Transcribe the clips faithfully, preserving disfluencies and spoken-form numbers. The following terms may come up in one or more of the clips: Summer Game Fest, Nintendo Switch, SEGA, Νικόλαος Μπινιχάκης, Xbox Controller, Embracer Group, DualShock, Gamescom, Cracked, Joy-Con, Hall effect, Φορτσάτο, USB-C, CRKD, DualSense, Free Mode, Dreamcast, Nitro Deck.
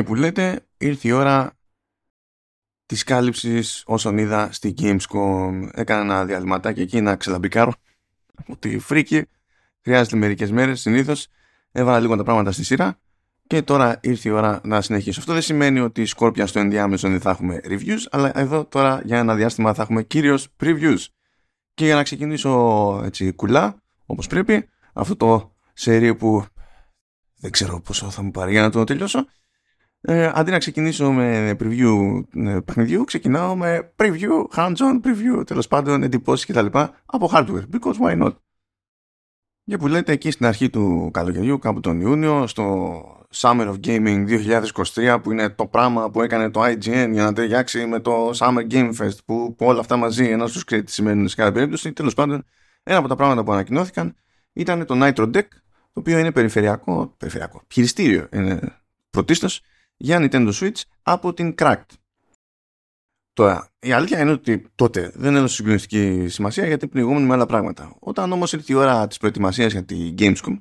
και που λέτε ήρθε η ώρα της κάλυψης όσων είδα στη Gamescom. Έκανα ένα διαλυματάκι εκεί να ξελαμπικάρω ότι φρίκι, χρειάζεται μερικές μέρες συνήθως, έβαλα λίγο τα πράγματα στη σειρά και τώρα ήρθε η ώρα να συνεχίσω. Αυτό δεν σημαίνει ότι σκόρπια στο ενδιάμεσο δεν θα έχουμε reviews, αλλά εδώ τώρα για ένα διάστημα θα έχουμε κυρίως previews. Και για να ξεκινήσω έτσι κουλά, όπως πρέπει, αυτό το σερί που δεν ξέρω πόσο θα μου πάρει για να το τελειώσω, Ε, αντί να ξεκινήσω με preview ε, παιχνιδιού, ξεκινάω με preview, hands-on preview, τέλος πάντων εντυπώσεις και τα λοιπά από hardware, because why not. Και που λέτε εκεί στην αρχή του καλοκαιριού, κάπου τον Ιούνιο, στο Summer of Gaming είκοσι είκοσι τρία, που είναι το πράγμα που έκανε το άι τζι εν για να ταιριάξει με το Summer Game Fest, που, που όλα αυτά μαζί ένας τους ξέρει τι σημαίνουν σε κάθε περίπτωση. Τέλος πάντων, ένα από τα πράγματα που ανακοινώθηκαν ήταν το Nitro Deck, το οποίο είναι περιφερειακό, περιφερειακό χειριστήριο είναι πρωτίστως για Nintendo Switch από την Cracked. Τώρα, η αλήθεια είναι ότι τότε δεν έδωσε συγκλονιστική σημασία γιατί πνιγόμουν με άλλα πράγματα. Όταν όμως ήρθε η ώρα της προετοιμασίας για τη Gamescom,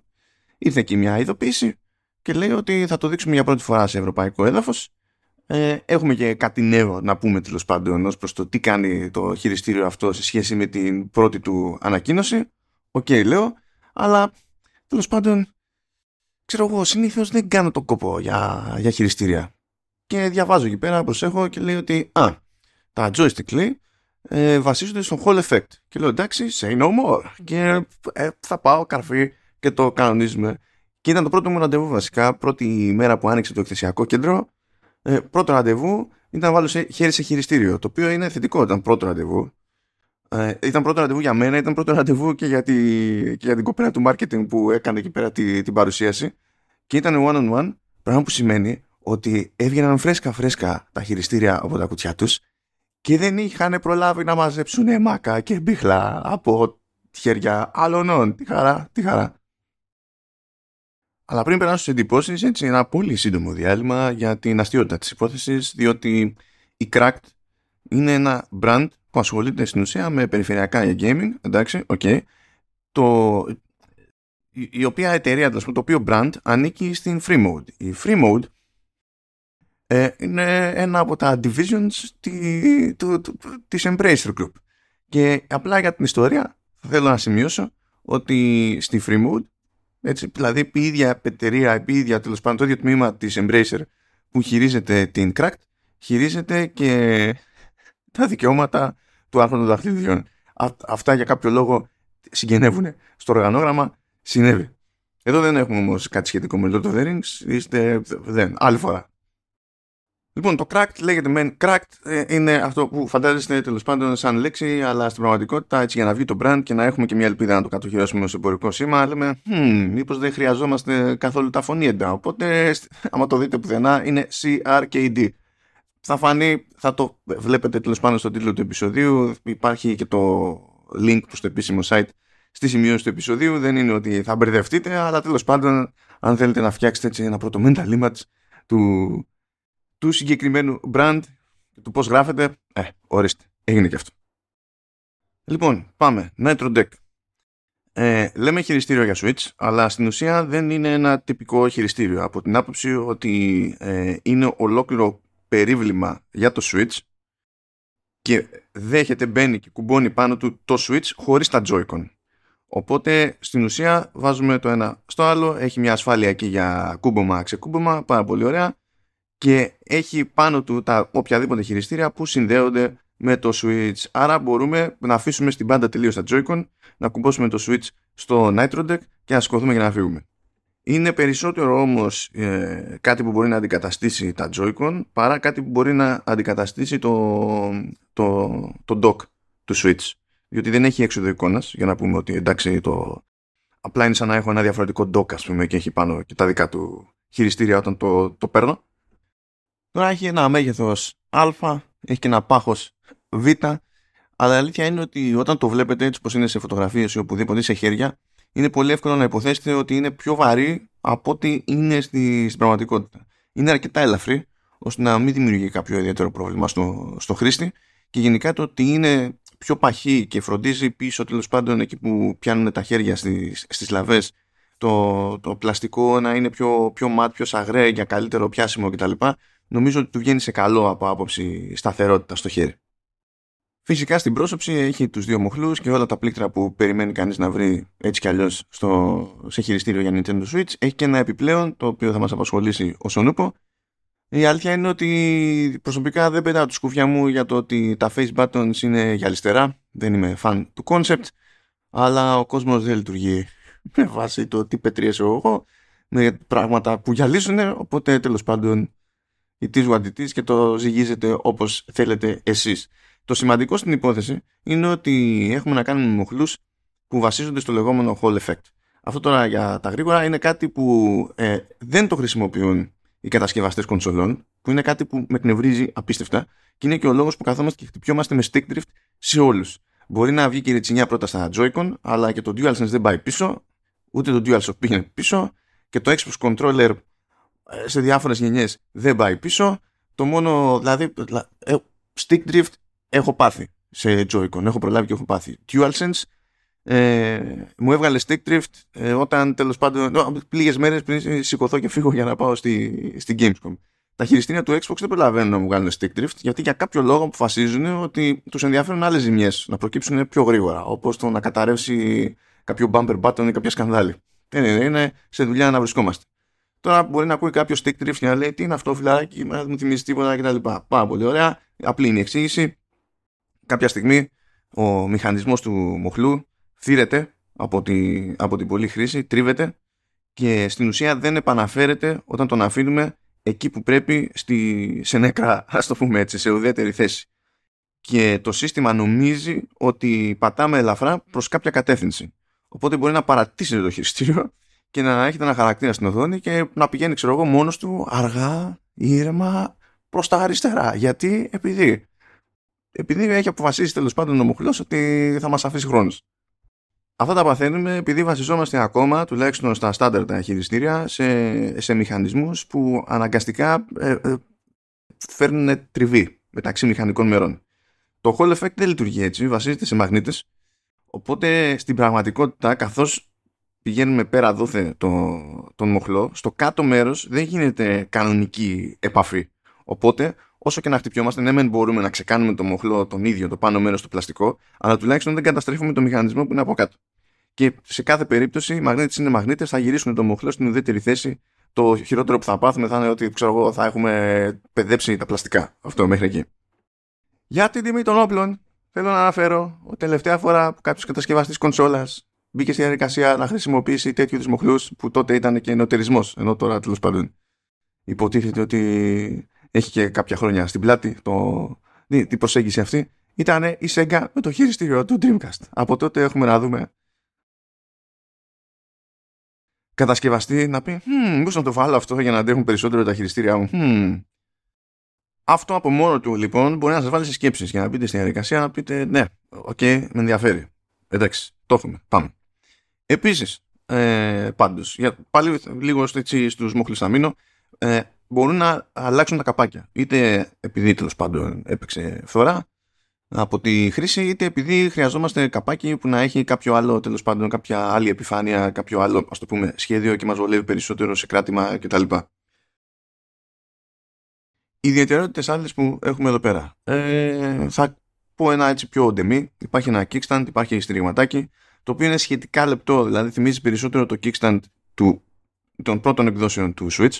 ήρθε εκεί μια ειδοποίηση και λέει ότι θα το δείξουμε για πρώτη φορά σε ευρωπαϊκό έδαφος. Ε, έχουμε και κάτι νέο να πούμε τέλος πάντων ως προς το τι κάνει το χειριστήριο αυτό σε σχέση με την πρώτη του ανακοίνωση. Οκ, okay, λέω, αλλά τέλος πάντων, ξέρω εγώ, συνήθως δεν κάνω τον κόπο για, για χειριστήρια. Και διαβάζω εκεί πέρα, προσέχω και λέει ότι α, τα joystick λέει ε, βασίζονται στον Hall effect. Και λέω εντάξει, say no more. Και ε, θα πάω καρφί και το κανονίζουμε. Και ήταν το πρώτο μου ραντεβού βασικά, πρώτη μέρα που άνοιξε το εκθεσιακό κέντρο. Ε, πρώτο ραντεβού ήταν να βάλω σε, χέρι σε χειριστήριο, το οποίο είναι θετικό, ήταν πρώτο ραντεβού. Ε, ήταν πρώτο ραντεβού για μένα, ήταν πρώτο ραντεβού και για, τη, και για την κοπέλα του marketing που έκανε εκεί πέρα τη, την παρουσίαση. Και ήταν one on one, πράγμα που σημαίνει ότι έβγαιναν φρέσκα φρέσκα τα χειριστήρια από τα κουτιά τους και δεν είχαν προλάβει να μαζέψουν μάκα και μπίχλα από χέρια άλλων. Τι χαρά, τι χαρά. Αλλά πριν περάσω στις εντυπώσεις, έτσι ένα πολύ σύντομο διάλειμμα για την αστείωτα της υπόθεσης, διότι η Cracked είναι ένα brand που ασχολείται στην ουσία με περιφερειακά για gaming, εντάξει, οκ. Okay. Το, η, η οποία εταιρεία, το οποίο brand, ανήκει στην Free Mode. Η Free Mode ε, είναι ένα από τα divisions τη, του, του, της Embracer Group. Και απλά για την ιστορία θέλω να σημειώσω ότι στη Free Mode, έτσι, δηλαδή επί ίδια εταιρεία, επί ίδια τέλος πάντων το ίδιο τμήμα της Embracer που χειρίζεται την Cracked, χειρίζεται και τα δικαιώματα του άρχοντα των δαχτυλιδιών. Αυτά για κάποιο λόγο συγγενεύουν στο οργανόγραμμα, συνέβη. Εδώ δεν έχουμε όμως κάτι σχετικό με Lord of the Rings, είστε δεν, άλλη φορά. Λοιπόν, το Cracked λέγεται μεν Cracked, είναι αυτό που φαντάζεστε τέλος πάντων σαν λέξη, αλλά στην πραγματικότητα έτσι για να βγει το brand και να έχουμε και μια ελπίδα να το κατοχυρώσουμε ως εμπορικό σήμα, λέμε hm, μήπως δεν χρειαζόμαστε καθόλου τα φωνήεντα. Οπότε, άμα το δείτε πουθενά, είναι σι αρ κέι ντι. Θα φανεί, θα το βλέπετε τέλος πάντων στο τίτλο του επεισοδίου. Υπάρχει και το link στο επίσημο site στη σημείωση του επεισοδίου. Δεν είναι ότι θα μπερδευτείτε, αλλά τέλος πάντων, αν θέλετε να φτιάξετε έτσι ένα πρώτο mental image του, του συγκεκριμένου brand, του πώς γράφετε, ε, ορίστε, έγινε και αυτό. Λοιπόν, πάμε. Nitro Deck. Ε, λέμε χειριστήριο για Switch, αλλά στην ουσία δεν είναι ένα τυπικό χειριστήριο. Από την άποψη ότι ε, είναι ολόκληρο περίβλημα για το Switch και δέχεται, μπαίνει και κουμπώνει πάνω του το Switch χωρίς τα Joy-Con. Οπότε στην ουσία βάζουμε το ένα στο άλλο, έχει μια ασφάλεια εκεί για κούμπομα, ξεκούμπομα, πάρα πολύ ωραία, και έχει πάνω του τα οποιαδήποτε χειριστήρια που συνδέονται με το Switch. Άρα μπορούμε να αφήσουμε στην πάντα τελείως τα Joy-Con, να κουμπώσουμε το Switch στο Nitro Deck και να σηκωθούμε και να φύγουμε. Είναι περισσότερο όμως ε, κάτι που μπορεί να αντικαταστήσει τα Joy-Con παρά κάτι που μπορεί να αντικαταστήσει το, το, το dock του Switch. Διότι δεν έχει έξοδο εικόνας, για να πούμε ότι εντάξει, το, απλά είναι σαν να έχω ένα διαφορετικό dock, ας πούμε, και έχει πάνω και τα δικά του χειριστήρια όταν το, το παίρνω. Τώρα έχει ένα μέγεθος α, έχει και ένα πάχος β, αλλά η αλήθεια είναι ότι όταν το βλέπετε έτσι πως είναι σε φωτογραφίες ή οπουδήποτε σε χέρια, είναι πολύ εύκολο να υποθέσετε ότι είναι πιο βαρύ από ό,τι είναι στη, στην πραγματικότητα. Είναι αρκετά ελαφρύ, ώστε να μην δημιουργεί κάποιο ιδιαίτερο πρόβλημα στο, στο χρήστη, και γενικά το ότι είναι πιο παχύ και φροντίζει πίσω τέλος πάντων εκεί που πιάνουν τα χέρια στις, στις λαβές το, το πλαστικό να είναι πιο, πιο μάτ, πιο σαγρέ για καλύτερο πιάσιμο κτλ. Νομίζω ότι του βγαίνει σε καλό από άποψη σταθερότητα στο χέρι. Φυσικά στην πρόσωψη έχει τους δύο μοχλούς και όλα τα πλήκτρα που περιμένει κανείς να βρει έτσι κι αλλιώς στο, σε χειριστήριο για Nintendo Switch. Έχει και ένα επιπλέον, το οποίο θα μας απασχολήσει ως ονούπο. Η αλήθεια είναι ότι προσωπικά δεν πετάω τη σκουφιά μου για το ότι τα face buttons είναι για αριστερά. Δεν είμαι φαν του concept, αλλά ο κόσμος δεν λειτουργεί με βάση το τι πετρίεσαι εγώ με πράγματα που γυαλίζουν, οπότε τέλος πάντων it is what it is και το ζυγίζετε όπως θέλετε εσείς. Το σημαντικό στην υπόθεση είναι ότι έχουμε να κάνουμε μοχλούς που βασίζονται στο λεγόμενο Hall effect. Αυτό τώρα για τα γρήγορα είναι κάτι που ε, δεν το χρησιμοποιούν οι κατασκευαστές κονσολών, που είναι κάτι που με εκνευρίζει απίστευτα και είναι και ο λόγος που καθόμαστε και χτυπιόμαστε με stick drift σε όλους. Μπορεί να βγει και η ρετσινιά πρώτα στα Joy-Con, αλλά και το DualSense δεν πάει πίσω, ούτε το DualShock πήγαινε πίσω και το Xbox Controller σε διάφορες γενιές δεν πάει πίσω. Το μόνο, δηλαδή, stick drift έχω πάθει σε Joy-Con, έχω προλάβει και έχω πάθει. DualSense ε, μου έβγαλε stick drift ε, όταν τέλος πάντων, λίγες μέρες πριν σηκωθώ και φύγω για να πάω στη, στη Gamescom. Τα χειριστήρια του Xbox δεν προλαβαίνουν να μου βγάλουν stick drift, γιατί για κάποιο λόγο αποφασίζουν ότι τους ενδιαφέρουν άλλες ζημιές να προκύψουν πιο γρήγορα, όπως το να καταρρεύσει κάποιο bumper button ή κάποια σκανδάλι. Δεν είναι, είναι σε δουλειά να βρισκόμαστε. Τώρα μπορεί να ακούει κάποιο stick drift και να λέει τι είναι αυτό φιλαράκι, να μου θυμίζει τίποτα κτλ. Πάρα πολύ ωραία, απλή είναι η εξήγηση. Κάποια στιγμή ο μηχανισμός του μοχλού θύρεται από, τη, από την πολλή χρήση, τρίβεται και στην ουσία δεν επαναφέρεται όταν τον αφήνουμε εκεί που πρέπει, στη, σε νεκρά, ας το πούμε έτσι, σε ουδέτερη θέση. Και το σύστημα νομίζει ότι πατάμε ελαφρά προς κάποια κατεύθυνση. Οπότε μπορεί να παρατήσει το χειριστήριο και να έχετε ένα χαρακτήρα στην οθόνη και να πηγαίνει, ξέρω εγώ, μόνος του αργά, ήρεμα, προς τα αριστερά. Γιατί, επειδή... επειδή έχει αποφασίσει τέλος πάντων ο μοχλός ότι θα μας αφήσει χρόνος. Αυτά τα παθαίνουμε επειδή βασιζόμαστε ακόμα, τουλάχιστον στα στάνταρ τα χειριστήρια, σε, σε μηχανισμούς που αναγκαστικά ε, ε, φέρνουν τριβή μεταξύ μηχανικών μερών. Το Hall effect δεν λειτουργεί έτσι, βασίζεται σε μαγνήτες, οπότε στην πραγματικότητα, καθώς πηγαίνουμε πέρα δόθε το, τον μοχλό, στο κάτω μέρος δεν γίνεται κανονική επαφή. Οπότε, όσο και να χτυπιόμαστε, ναι, μεν μπορούμε να ξεκάνουμε το μοχλό τον ίδιο, το πάνω μέρος του πλαστικό, αλλά τουλάχιστον δεν καταστρέφουμε το μηχανισμό που είναι από κάτω. Και σε κάθε περίπτωση, οι μαγνήτες είναι μαγνήτες, θα γυρίσουν το μοχλό στην ουδέτερη θέση. Το χειρότερο που θα πάθουμε θα είναι ότι, ξέρω εγώ, θα έχουμε παιδέψει τα πλαστικά. Αυτό μέχρι εκεί. Για την τιμή των όπλων, θέλω να αναφέρω ότι τελευταία φορά που κάποιος κατασκευαστής κονσόλας μπήκε στη διαδικασία να χρησιμοποιήσει τέτοιου είδους μοχλούς, που τότε ήταν και νεωτερισμός, ενώ τώρα τέλος πάντων υποτίθεται ότι έχει και κάποια χρόνια στην πλάτη το... την προσέγγιση αυτή, ήταν η SEGA με το χειριστήριο του Dreamcast. Από τότε έχουμε να δούμε κατασκευαστή να πει «Μμμ, πώς να το βάλω αυτό για να αντέχουν περισσότερο τα χειριστήριά μου». Μμ. Αυτό από μόνο του λοιπόν μπορεί να σας βάλει σε σκέψεις για να μπείτε στη διαδικασία να πείτε «Ναι, οκ, okay, με ενδιαφέρει. Εντάξει, το έχουμε, πάμε». Επίσης, ε, πάντως, για... πάλι λίγο έτσι, στους μόχλους να μείνω, ε, μπορούν να αλλάξουν τα καπάκια. Είτε επειδή τέλος πάντων έπαιξε φθορά από τη χρήση, είτε επειδή χρειαζόμαστε καπάκι που να έχει κάποιο άλλο, τέλος πάντων, κάποια άλλη επιφάνεια, κάποιο άλλο, ας το πούμε, σχέδιο και μας βολεύει περισσότερο σε κράτημα κτλ. Ιδιαιτερότητες άλλες που έχουμε εδώ πέρα. Ε, θα πω ένα έτσι πιο ντεμή. Υπάρχει ένα kickstand, υπάρχει στηριγματάκι, το οποίο είναι σχετικά λεπτό, δηλαδή θυμίζει περισσότερο το kickstand του, των πρώτων εκδόσεων του Switch,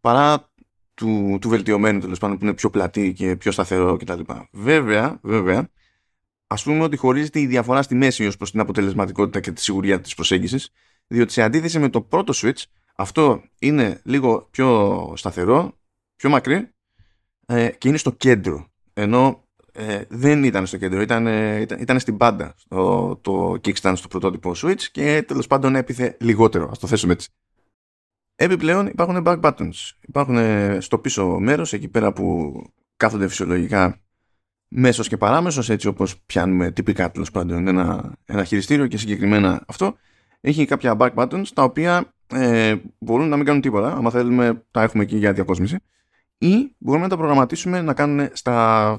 παρά του, του βελτιωμένου τέλος πάντων που είναι πιο πλατή και πιο σταθερό κτλ. Βέβαια, βέβαια, ας πούμε ότι χωρίζεται η διαφορά στη μέση ως προς την αποτελεσματικότητα και τη σιγουριά της προσέγγισης, διότι σε αντίθεση με το πρώτο Switch, αυτό είναι λίγο πιο σταθερό, πιο μακρύ ε, και είναι στο κέντρο. Ενώ ε, δεν ήταν στο κέντρο, ήταν, ήταν, ήταν στην πάντα στο, το kickstand στο πρωτότυπο Switch και τέλος πάντων έπιθε λιγότερο, ας το θέσουμε έτσι. Επιπλέον υπάρχουν back buttons. Υπάρχουν στο πίσω μέρος, εκεί πέρα που κάθονται φυσιολογικά μέσος και παράμεσος, έτσι όπως πιάνουμε τυπικά τέλος πάντων ένα, ένα χειριστήριο και συγκεκριμένα αυτό. Έχει κάποια back buttons τα οποία ε, μπορούν να μην κάνουν τίποτα. Αν θέλουμε, τα έχουμε εκεί για διακόσμηση. Ή μπορούμε να τα προγραμματίσουμε να κάνουν στα.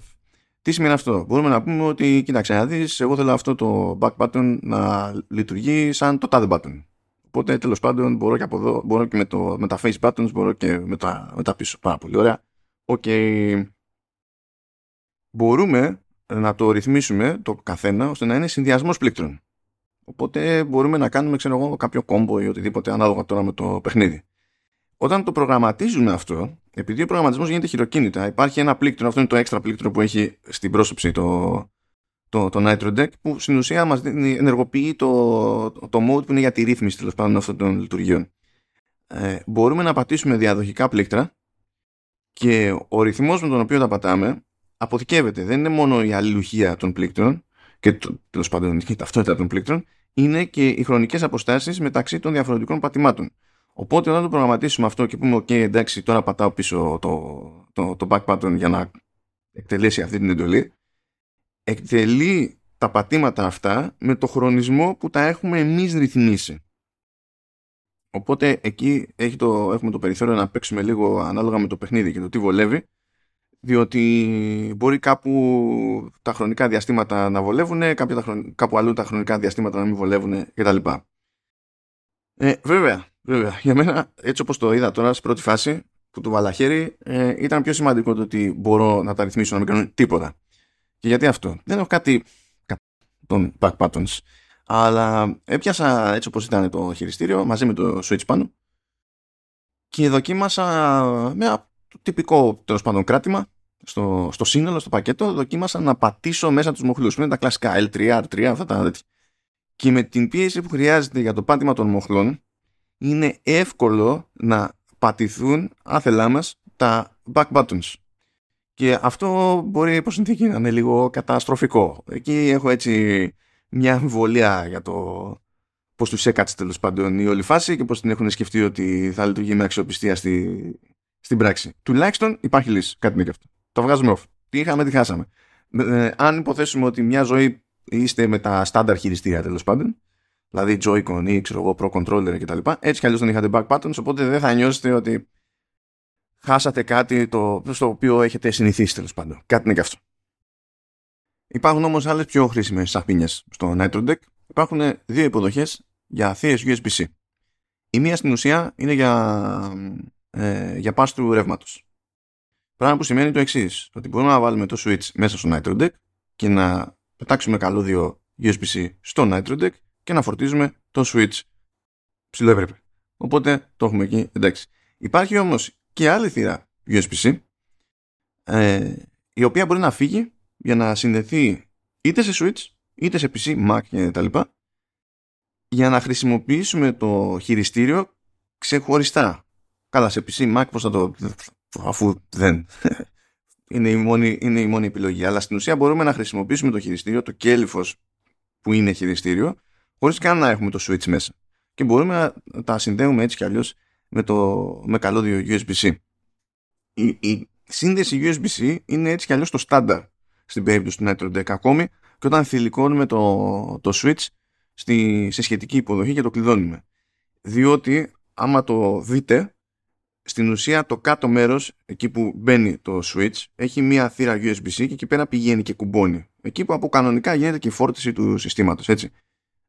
Τι σημαίνει αυτό? Μπορούμε να πούμε ότι κοίταξε να δεις, εγώ θέλω αυτό το back button να λειτουργεί σαν το τάδε button. Οπότε τέλος πάντων μπορώ και από εδώ, μπορώ και με, το, με τα face buttons, μπορώ και με τα, με τα πίσω. Πάρα πολύ ωραία. Οκ. Okay. Μπορούμε να το ρυθμίσουμε το καθένα ώστε να είναι συνδυασμός πλήκτρων. Οπότε μπορούμε να κάνουμε, ξέρω εγώ, κάποιο κόμπο ή οτιδήποτε ανάλογα τώρα με το παιχνίδι. Όταν το προγραμματίζουμε αυτό, επειδή ο προγραμματισμός γίνεται χειροκίνητα, υπάρχει ένα πλήκτρο, αυτό είναι το έξτρα πλήκτρο που έχει στην πρόσωψη το, το, το Nitro Deck, που στην ουσία μας ενεργοποιεί το, το mode που είναι για τη ρύθμιση τέλος πάντων αυτών των λειτουργιών. Ε, μπορούμε να πατήσουμε διαδοχικά πλήκτρα και ο ρυθμός με τον οποίο τα πατάμε αποθηκεύεται. Δεν είναι μόνο η αλληλουχία των πλήκτρων και τέλος πάντων η ταυτότητα των πλήκτρων, είναι και οι χρονικές αποστάσεις μεταξύ των διαφορετικών πατημάτων. Οπότε όταν το προγραμματίσουμε αυτό και πούμε «ΟΚ, okay, εντάξει, τώρα πατάω πίσω το, το, το back button για να εκτελέσει αυτή την εντολή», εκτελεί τα πατήματα αυτά με το χρονισμό που τα έχουμε εμείς ρυθμίσει. Οπότε εκεί έχει το, έχουμε το περιθώριο να παίξουμε λίγο ανάλογα με το παιχνίδι και το τι βολεύει, διότι μπορεί κάπου τα χρονικά διαστήματα να βολεύουν, κάπου αλλού τα χρονικά διαστήματα να μην βολεύουν κτλ. Ε, βέβαια, βέβαια, για μένα, έτσι όπως το είδα τώρα στην πρώτη φάση που του βαλαχαίρι, ε, ήταν πιο σημαντικό το ότι μπορώ να τα ρυθμίσω να μην κάνουν τίποτα. Και γιατί αυτό? Δεν έχω κάτι κατά των back buttons, αλλά έπιασα έτσι όπως ήταν το χειριστήριο μαζί με το switch πάνω και δοκίμασα μια τυπικό τέλος πάντων κράτημα στο, στο σύνολο, στο πακέτο. Δοκίμασα να πατήσω μέσα τους μοχλούς που είναι τα κλασικά ελ τρία, αρ τρία, αυτά τα τέτοια, και με την πίεση που χρειάζεται για το πάτημα των μοχλών είναι εύκολο να πατηθούν άθελά μας τα back buttons, και αυτό μπορεί υπό συνθήκη να είναι λίγο καταστροφικό. Εκεί έχω έτσι μια αμφιβολία για το πως τους έκατσε τέλος πάντων η όλη φάση και πως την έχουν σκεφτεί ότι θα λειτουργεί με αξιοπιστία στη Στην πράξη. Τουλάχιστον υπάρχει λύση. Κάτι είναι και αυτό. Το βγάζουμε off. Τι είχαμε, τι χάσαμε. Ε, ε, αν υποθέσουμε ότι μια ζωή είστε με τα στάνταρ χειριστήρια τέλος πάντων, δηλαδή Joy-Con ή ξέρω εγώ, Pro Controller κτλ., έτσι κι αλλιώς δεν είχατε back buttons, οπότε δεν θα νιώσετε ότι χάσατε κάτι το, στο οποίο έχετε συνηθίσει τέλος πάντων. Κάτι είναι και αυτό. Υπάρχουν όμως άλλες πιο χρήσιμες σαπίνιες στο Nitro Deck. Υπάρχουν δύο υποδοχές για θείες γιου ες μπι-C. Η μία στην ουσία είναι για. για pass-through ρεύματος. Πράγμα που σημαίνει το εξής, ότι μπορούμε να βάλουμε το switch μέσα στο Nitro Deck και να πετάξουμε καλώδιο γιου ες μπι-C στο Nitro Deck και να φορτίζουμε το switch. Ψηλό έπρεπε. Οπότε το έχουμε εκεί, εντάξει. Υπάρχει όμως και άλλη θύρα γιου ες μπι-C ε, η οποία μπορεί να φύγει για να συνδεθεί είτε σε switch είτε σε πι σι, Mac κτλ. Για να χρησιμοποιήσουμε το χειριστήριο ξεχωριστά. Καλά, σε πι σι, Mac, πώς θα το... αφού δεν... είναι, η μόνη, είναι η μόνη επιλογή. Αλλά στην ουσία μπορούμε να χρησιμοποιήσουμε το χειριστήριο, το κέλυφος που είναι χειριστήριο, χωρίς καν να έχουμε το switch μέσα. Και μπορούμε να τα συνδέουμε έτσι κι αλλιώς με, το... με καλώδιο γιου ες μπι-C. Η, η σύνδεση γιου ες μπι-C είναι έτσι κι αλλιώς το στάνταρ στην περίπτωση του Nitro Deck, ακόμη και όταν θηλυκώνουμε το, το switch στη... σε σχετική υποδοχή και το κλειδώνουμε. Διότι, άμα το δείτε, στην ουσία το κάτω μέρος, εκεί που μπαίνει το switch, έχει μία θύρα γιου ες μπι-C και εκεί πέρα πηγαίνει και κουμπώνει. Εκεί που από κανονικά γίνεται και η φόρτιση του συστήματος, έτσι.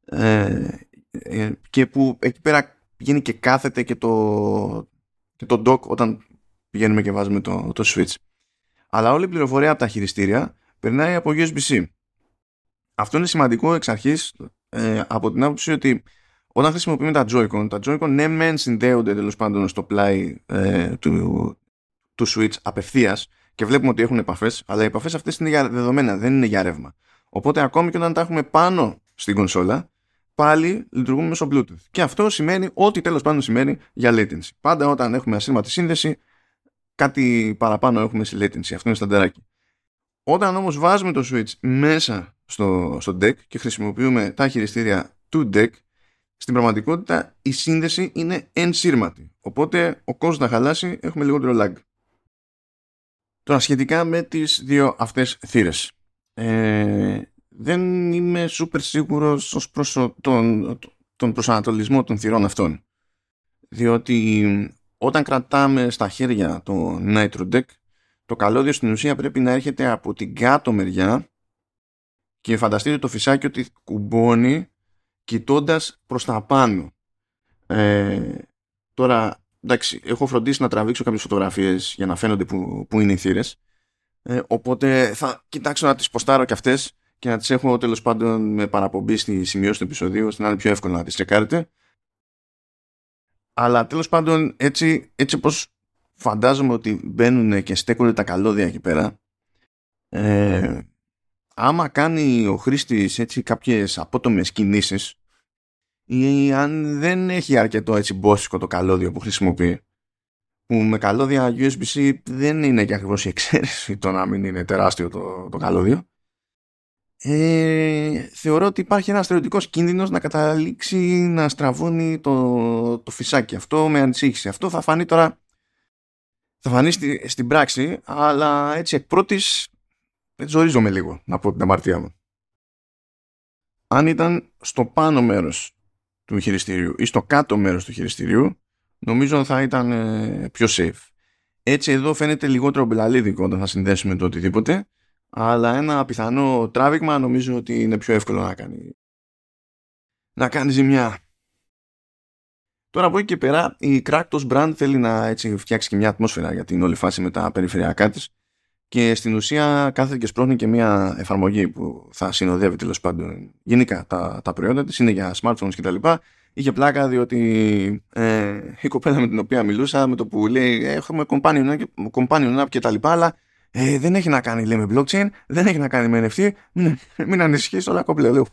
Ε, ε, και που εκεί πέρα πηγαίνει και κάθεται και το, και το dock όταν πηγαίνουμε και βάζουμε το, το switch. Αλλά όλη η πληροφορία από τα χειριστήρια περνάει από γιου ες μπι-C. Αυτό είναι σημαντικό εξ αρχής ε, από την άποψη ότι όταν χρησιμοποιούμε τα Joy-Con, τα Joy-Con ναι μεν συνδέονται τέλος πάντων στο πλάι ε, του, του switch απευθείας και βλέπουμε ότι έχουν επαφές, αλλά οι επαφές αυτές είναι για δεδομένα, δεν είναι για ρεύμα. Οπότε ακόμη και όταν τα έχουμε πάνω στην κονσόλα, πάλι λειτουργούμε μέσω Bluetooth. Και αυτό σημαίνει ό,τι τέλος πάντων σημαίνει για latency. Πάντα όταν έχουμε ασύρματη σύνδεση, κάτι παραπάνω έχουμε σε latency. Αυτό είναι στανταράκι. Όταν όμως βάζουμε το switch μέσα στο, στο deck και χρησιμοποιούμε τα χειριστήρια του deck, στην πραγματικότητα η σύνδεση είναι ενσύρματη. Οπότε ο κόσμος να χαλάσει, έχουμε λιγότερο lag. Τώρα σχετικά με τις δύο αυτές θύρες. Ε, δεν είμαι super σίγουρος ως προς τον, τον προσανατολισμό των θυρών αυτών. Διότι όταν κρατάμε στα χέρια το Nitro Deck, το καλώδιο στην ουσία πρέπει να έρχεται από την κάτω μεριά και φανταστείτε το φυσάκι ότι κουμπώνει κοιτώντας προς τα πάνω. Ε, τώρα, εντάξει, έχω φροντίσει να τραβήξω κάποιες φωτογραφίες για να φαίνονται που, που είναι οι θύρες. Ε, οπότε θα κοιτάξω να τις ποστάρω κι αυτές και να τις έχω τέλος πάντων με παραπομπή στη σημειώση του επεισοδίου, ώστε να είναι πιο εύκολο να τις τσεκάρετε. Αλλά τέλος πάντων, έτσι, έτσι όπως φαντάζομαι ότι μπαίνουν και στέκονται τα καλώδια εκεί πέρα, ε, άμα κάνει ο χρήστης έτσι κάποιες απότομες κινήσεις ή αν δεν έχει αρκετό έτσι μπόσικο το καλώδιο που χρησιμοποιεί, που με καλώδια γιου ες μπι-C δεν είναι και ακριβώς η εξαίρεση το να μην είναι τεράστιο το, το καλώδιο, ε, θεωρώ ότι υπάρχει ένας θεωρητικός κίνδυνος να καταλήξει να στραβώνει το, το φυσάκι. Αυτό με ανησύχησε. Αυτό θα φανεί τώρα, θα φανεί στη, στην πράξη, αλλά έτσι εκ πρώτης δεν ζορίζομαι λίγο, να πω την αμαρτία μου. Αν ήταν στο πάνω μέρος του χειριστήριου ή στο κάτω μέρος του χειριστήριου, νομίζω θα ήταν ε, πιο safe. Έτσι εδώ φαίνεται λιγότερο μπελαλίδικο όταν θα συνδέσουμε το οτιδήποτε, αλλά ένα πιθανό τράβηγμα νομίζω ότι είναι πιο εύκολο να κάνει, να κάνει ζημιά. Τώρα από εκεί και πέρα η Kraktos brand θέλει να έτσι φτιάξει και μια ατμόσφαιρα για την όλη φάση με τα περιφερειακά της, και στην ουσία κάθεται και σπρώχνει και μια εφαρμογή που θα συνοδεύει τέλος πάντων γενικά τα, τα προϊόντα της, είναι για smartphones κτλ. Είχε πλάκα διότι ε, η κοπέλα με την οποία μιλούσα, με το που λέει έχουμε companion, companion app κτλ, αλλά ε, δεν έχει να κάνει, λέει, με blockchain, δεν έχει να κάνει με εν εφ τι, μην, μην ανησυχείς, όλα κόμπλε. Λέω,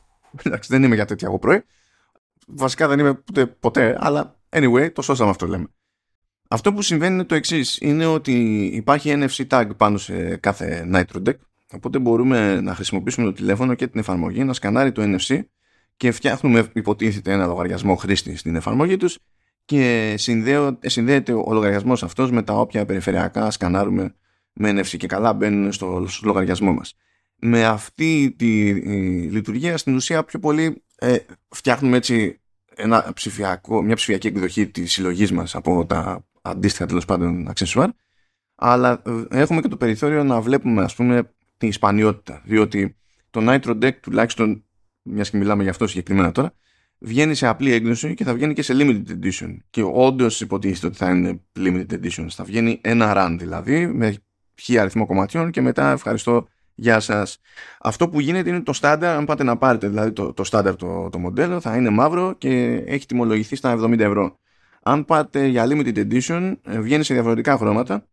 εντάξει, δεν είμαι για τέτοια εγώ πρωί, βασικά δεν είμαι ποτέ, ποτέ, αλλά anyway, το σώσαμε αυτό, λέμε. Αυτό που συμβαίνει είναι το εξής, είναι ότι υπάρχει εν εφ σι tag πάνω σε κάθε Nitro Deck, οπότε μπορούμε να χρησιμοποιήσουμε το τηλέφωνο και την εφαρμογή να σκανάρει το εν εφ σι και φτιάχνουμε, υποτίθεται, ένα λογαριασμό χρήστη στην εφαρμογή τους και συνδέω, συνδέεται ο λογαριασμός αυτός με τα όποια περιφερειακά σκανάρουμε με εν εφ σι και καλά μπαίνουν στο λογαριασμό μας. Με αυτή τη λειτουργία στην ουσία πιο πολύ ε, φτιάχνουμε έτσι ένα ψηφιακό, μια ψηφιακή εκδοχή της συλλογής μας από τα αντίστοιχα τέλος πάντων αξεσουάρ, αλλά έχουμε και το περιθώριο να βλέπουμε, ας πούμε, την σπανιότητα, διότι το Nitro Deck, τουλάχιστον μιας και μιλάμε για αυτό συγκεκριμένα τώρα, βγαίνει σε απλή έκδοση και θα βγαίνει και σε limited edition, και όντως υποτίθεται ότι θα είναι limited edition, θα βγαίνει ένα run δηλαδή με χι αριθμό κομματιών και μετά ευχαριστώ, γεια σας. Αυτό που γίνεται είναι το στάνταρ, αν πάτε να πάρετε δηλαδή το στάνταρ το, το, το μοντέλο, θα είναι μαύρο και έχει τιμολογηθεί στα εβδομήντα ευρώ. Αν πάτε για limited edition, βγαίνει σε διαφορετικά χρώματα,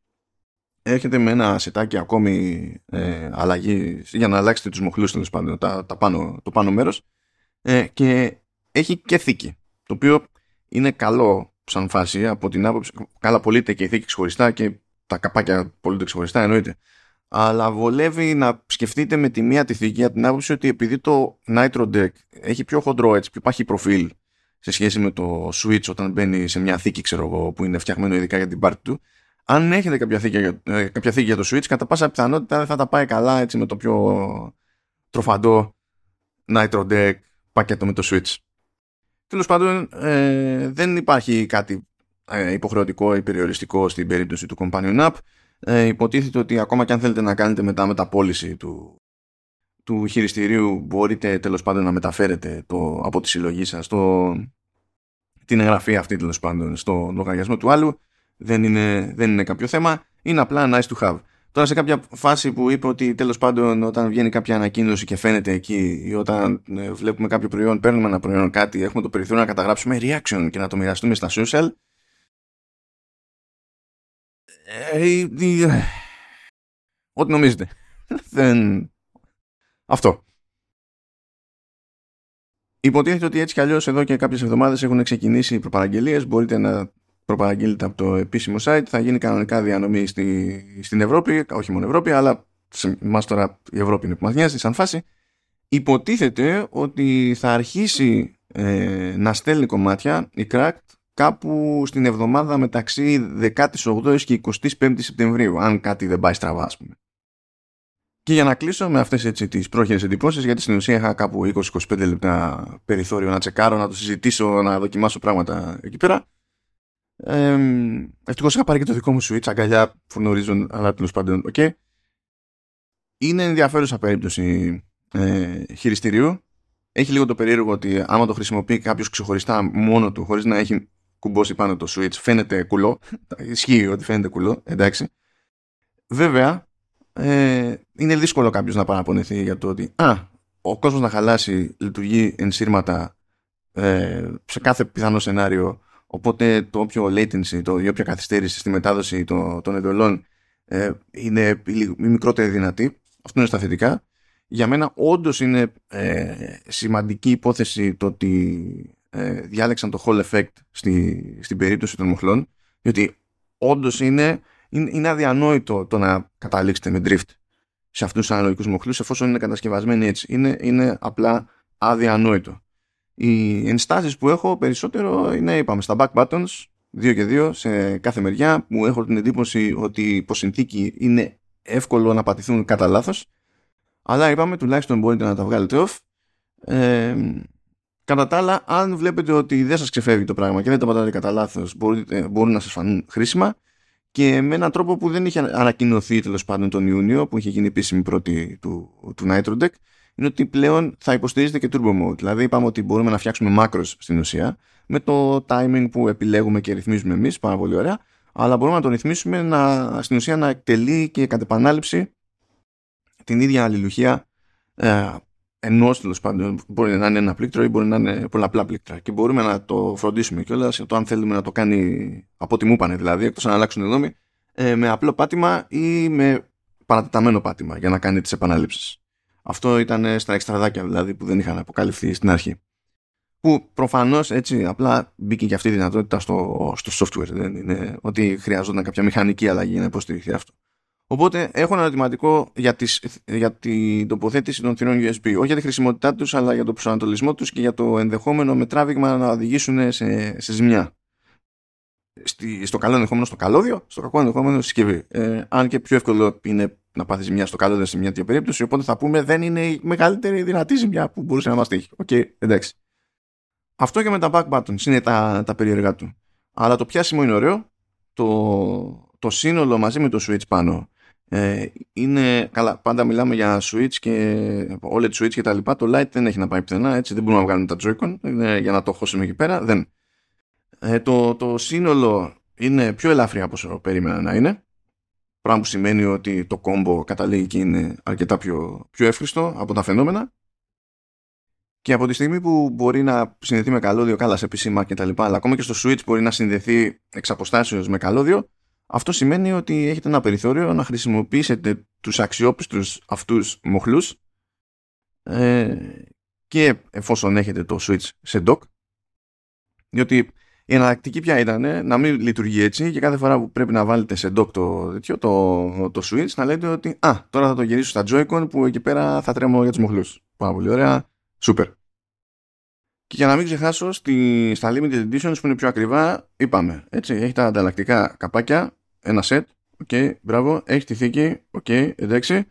έρχεται με ένα σετάκι ακόμη ε, αλλαγή για να αλλάξετε τους μοχλούς τέλος πάντων, τα, τα πάνω, το πάνω μέρος, ε, και έχει και θήκη, το οποίο είναι καλό σαν φάση από την άποψη, καλά πωλείται και η θήκη ξεχωριστά και τα καπάκια πωλούνται ξεχωριστά, εννοείται. Αλλά βολεύει να σκεφτείτε με τη μία τη θήκη από την άποψη ότι επειδή το Nitro Deck έχει πιο χοντρό, έτσι, πιο παχύ προφίλ σε σχέση με το Switch όταν μπαίνει σε μια θήκη, ξέρω εγώ, που είναι φτιαχμένο ειδικά για την πάρτη του, αν έχετε κάποια θήκη, κάποια θήκη για το Switch, κατά πάσα πιθανότητα δεν θα τα πάει καλά έτσι με το πιο τροφαντό Nitro Deck πακέτο με το Switch. Τέλος πάντων, ε, δεν υπάρχει κάτι ε, υποχρεωτικό ή περιοριστικό στην περίπτωση του Companion App. Ε, υποτίθεται ότι ακόμα και αν θέλετε να κάνετε μετά μεταπώληση του, του χειριστηρίου, μπορείτε τέλος πάντων να μεταφέρετε το, από τη συλλογή σας το, την εγγραφή αυτή τέλος πάντων στο λογαριασμό του άλλου. Δεν είναι, δεν είναι κάποιο θέμα, είναι απλά nice to have. Τώρα σε κάποια φάση που είπε ότι τέλος πάντων όταν βγαίνει κάποια ανακοίνωση και φαίνεται εκεί, ή όταν ε, βλέπουμε κάποιο προϊόν, παίρνουμε ένα προϊόν, κάτι, έχουμε το περιθώριο να καταγράψουμε reaction και να το μοιραστούμε στα social. Ε, δι... Ό,τι νομίζετε. Δεν... Αυτό. Υποτίθεται ότι έτσι κι αλλιώς εδώ και κάποιες εβδομάδες έχουν ξεκινήσει οι προπαραγγελίες. Μπορείτε να προπαραγγείλετε από το επίσημο site. Θα γίνει κανονικά διανομή στη... στην Ευρώπη. Όχι μόνο Ευρώπη, αλλά σε εμάς τώρα η Ευρώπη είναι που μας νοιάζει, σαν φάση. Υποτίθεται ότι θα αρχίσει ε, να στέλνει κομμάτια η Cracked κάπου στην εβδομάδα μεταξύ δεκαοκτώ και εικοστή πέμπτη Σεπτεμβρίου, αν κάτι δεν πάει στραβά, ας πούμε. Και για να κλείσω με αυτές έτσι τις πρόχειρες εντυπώσεις, γιατί στην ουσία είχα κάπου είκοσι με είκοσι πέντε λεπτά περιθώριο να τσεκάρω, να το συζητήσω, να δοκιμάσω πράγματα εκεί πέρα. Ε, ευτυχώς είχα πάρει και το δικό μου Switch, αγκαλιά φουρνορίζουν, αλλά τέλος πάντων, οκ. Okay. Είναι ενδιαφέρουσα περίπτωση ε, χειριστηρίου. έχει λίγο το περίεργο ότι άμα το χρησιμοποιεί κάποιος ξεχωριστά μόνο του, χωρίς να έχει κουμπώσει πάνω το Switch, φαίνεται κουλό. Ισχύει ότι φαίνεται κουλό, εντάξει. Βέβαια, ε, είναι δύσκολο κάποιος να παραπονεθεί για το ότι α, ο κόσμος να χαλάσει λειτουργεί ενσύρματα ε, σε κάθε πιθανό σενάριο. Οπότε το όποιο latency, το, η όποια καθυστέρηση στη μετάδοση των, των εντολών ε, είναι η μικρότερη δυνατή. Αυτό είναι στα θετικά. Για μένα όντως είναι ε, σημαντική υπόθεση το ότι ε, διάλεξαν το Hall effect στη, στην περίπτωση των μοχλών, διότι όντως είναι, είναι, είναι αδιανόητο το να καταλήξετε με drift σε αυτούς τους αναλογικούς μοχλούς εφόσον είναι κατασκευασμένοι έτσι. Είναι, είναι απλά αδιανόητο. Οι ενστάσεις που έχω περισσότερο είναι, είπαμε, στα back buttons, δύο και δύο σε κάθε μεριά, που έχω την εντύπωση ότι υπό συνθήκη είναι εύκολο να πατηθούν κατά λάθος. Αλλά είπαμε, τουλάχιστον μπορείτε να τα βγάλετε off. Ε, κατά τα άλλα, αν βλέπετε ότι δεν σας ξεφεύγει το πράγμα και δεν τα πατάτε κατά λάθος, μπορείτε, μπορούν να σας φανούν χρήσιμα. Και με έναν τρόπο που δεν είχε ανακοινωθεί τέλος πάντων τον Ιούνιο, που είχε γίνει επίσημη πρώτη του, του Nitro Deck, είναι ότι πλέον θα υποστηρίζεται και Turbo Mode. Δηλαδή, είπαμε ότι μπορούμε να φτιάξουμε μάκρος στην ουσία με το timing που επιλέγουμε και ρυθμίζουμε εμείς, πάρα πολύ ωραία. Αλλά μπορούμε να το ρυθμίσουμε να, στην ουσία να εκτελεί και κατ' επανάληψη την ίδια αλληλουχία ε, ενός τέλος πάντων. Μπορεί να είναι ένα πλήκτρο ή μπορεί να είναι πολλαπλά πλήκτρα. Και μπορούμε να το φροντίσουμε κιόλας για το αν θέλουμε να το κάνει από ό,τι μου πάνε, δηλαδή, εκτός να αλλάξουν δόμη, ε, με απλό πάτημα ή με παρατεταμένο πάτημα για να κάνει τις επαναλήψεις. Αυτό ήταν στα εξτραδάκια δηλαδή που δεν είχαν αποκαλυφθεί στην αρχή. Που προφανώς έτσι απλά μπήκε και αυτή η δυνατότητα στο, στο software. Δεν είναι ότι χρειαζόταν κάποια μηχανική αλλαγή για να υποστηριχθεί αυτό. Οπότε έχω ένα ερωτηματικό για, τις, για την τοποθέτηση των θυρών γιου ες μπι. Όχι για τη χρησιμότητά τους, αλλά για τον προσανατολισμό τους και για το ενδεχόμενο με τράβηγμα να οδηγήσουν σε, σε ζημιά. Στη, στο καλό ενδεχόμενο στο καλώδιο, στο κακό ενδεχόμενο στη συσκευή. Ε, αν και πιο εύκολο είναι να πάθει ζημιά στο καλώδιο σε μια τέτοια περίπτωση, οπότε θα πούμε δεν είναι η μεγαλύτερη δυνατή ζημιά που μπορούσε να μας τύχει. Οκ, okay, εντάξει. Αυτό και με τα back buttons είναι τα, τα περίεργα του. Αλλά το πιάσιμο είναι ωραίο. Το, το σύνολο μαζί με το switch πάνω ε, είναι. Καλά, πάντα μιλάμε για switch και όλε switch και τα λοιπά. Το light δεν έχει να πάει πουθενά, έτσι δεν μπορούμε να βγάλουμε τα Joy-Con ε, για να το χώσουμε εκεί πέρα. Δεν. Ε, το, το σύνολο είναι πιο ελαφρύ από όσο περίμενα να είναι. Πράγμα που σημαίνει ότι το κόμπο καταλήγει και είναι αρκετά πιο, πιο εύχριστο από τα φαινόμενα. Και από τη στιγμή που μπορεί να συνδεθεί με καλώδιο, καλά σε πι σι Mac κτλ., αλλά ακόμα και στο Switch μπορεί να συνδεθεί εξ αποστάσεως με καλώδιο, αυτό σημαίνει ότι έχετε ένα περιθώριο να χρησιμοποιήσετε τους αξιόπιστους αυτούς μοχλούς ε, και εφόσον έχετε το Switch σε dock, διότι η εναλλακτική πια ήταν να μην λειτουργεί έτσι και κάθε φορά που πρέπει να βάλετε σε dock το, το, το, το switch να λέτε ότι α, τώρα θα το γυρίσω στα Joy-Con που εκεί πέρα θα τρέμω για τους μοχλούς. Πάρα πολύ ωραία. Σούπερ. Και για να μην ξεχάσω στη, στα limited editions που είναι πιο ακριβά, είπαμε, έτσι, έχει τα ανταλλακτικά καπάκια, ένα set, οκ, okay, μπράβο, έχει τη θήκη, οκ, okay, εντάξει,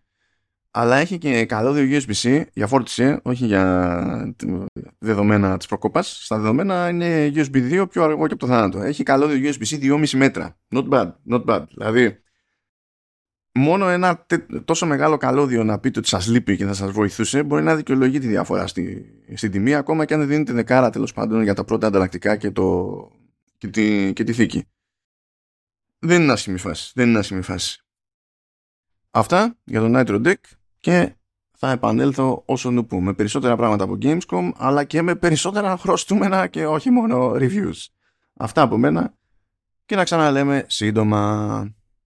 αλλά έχει και καλώδιο γιου ες μπι-C για φόρτιση, όχι για δεδομένα της προκόπας. Στα δεδομένα είναι γιου ες μπι δύο πιο αργό και από το θάνατο. Έχει καλώδιο γιου ες μπι-C δυόμισι μέτρα. Not bad, not bad. Δηλαδή, μόνο ένα τόσο μεγάλο καλώδιο να πείτε ότι σας λείπει και θα σας βοηθούσε μπορεί να δικαιολογεί τη διαφορά στη, στην τιμή, ακόμα και αν δεν δίνετε δεκάρα τέλος πάντων για τα πρώτα ανταλλακτικά και, το, και, τη, και τη θήκη. Δεν είναι άσχημη φάση. Δεν είναι άσχημη φάση. Αυτά για τον Nitro Deck και θα επανέλθω όσο νουπού με περισσότερα πράγματα από Gamescom αλλά και με περισσότερα χρωστούμενα και όχι μόνο reviews. Αυτά από μένα και να ξαναλέμε σύντομα.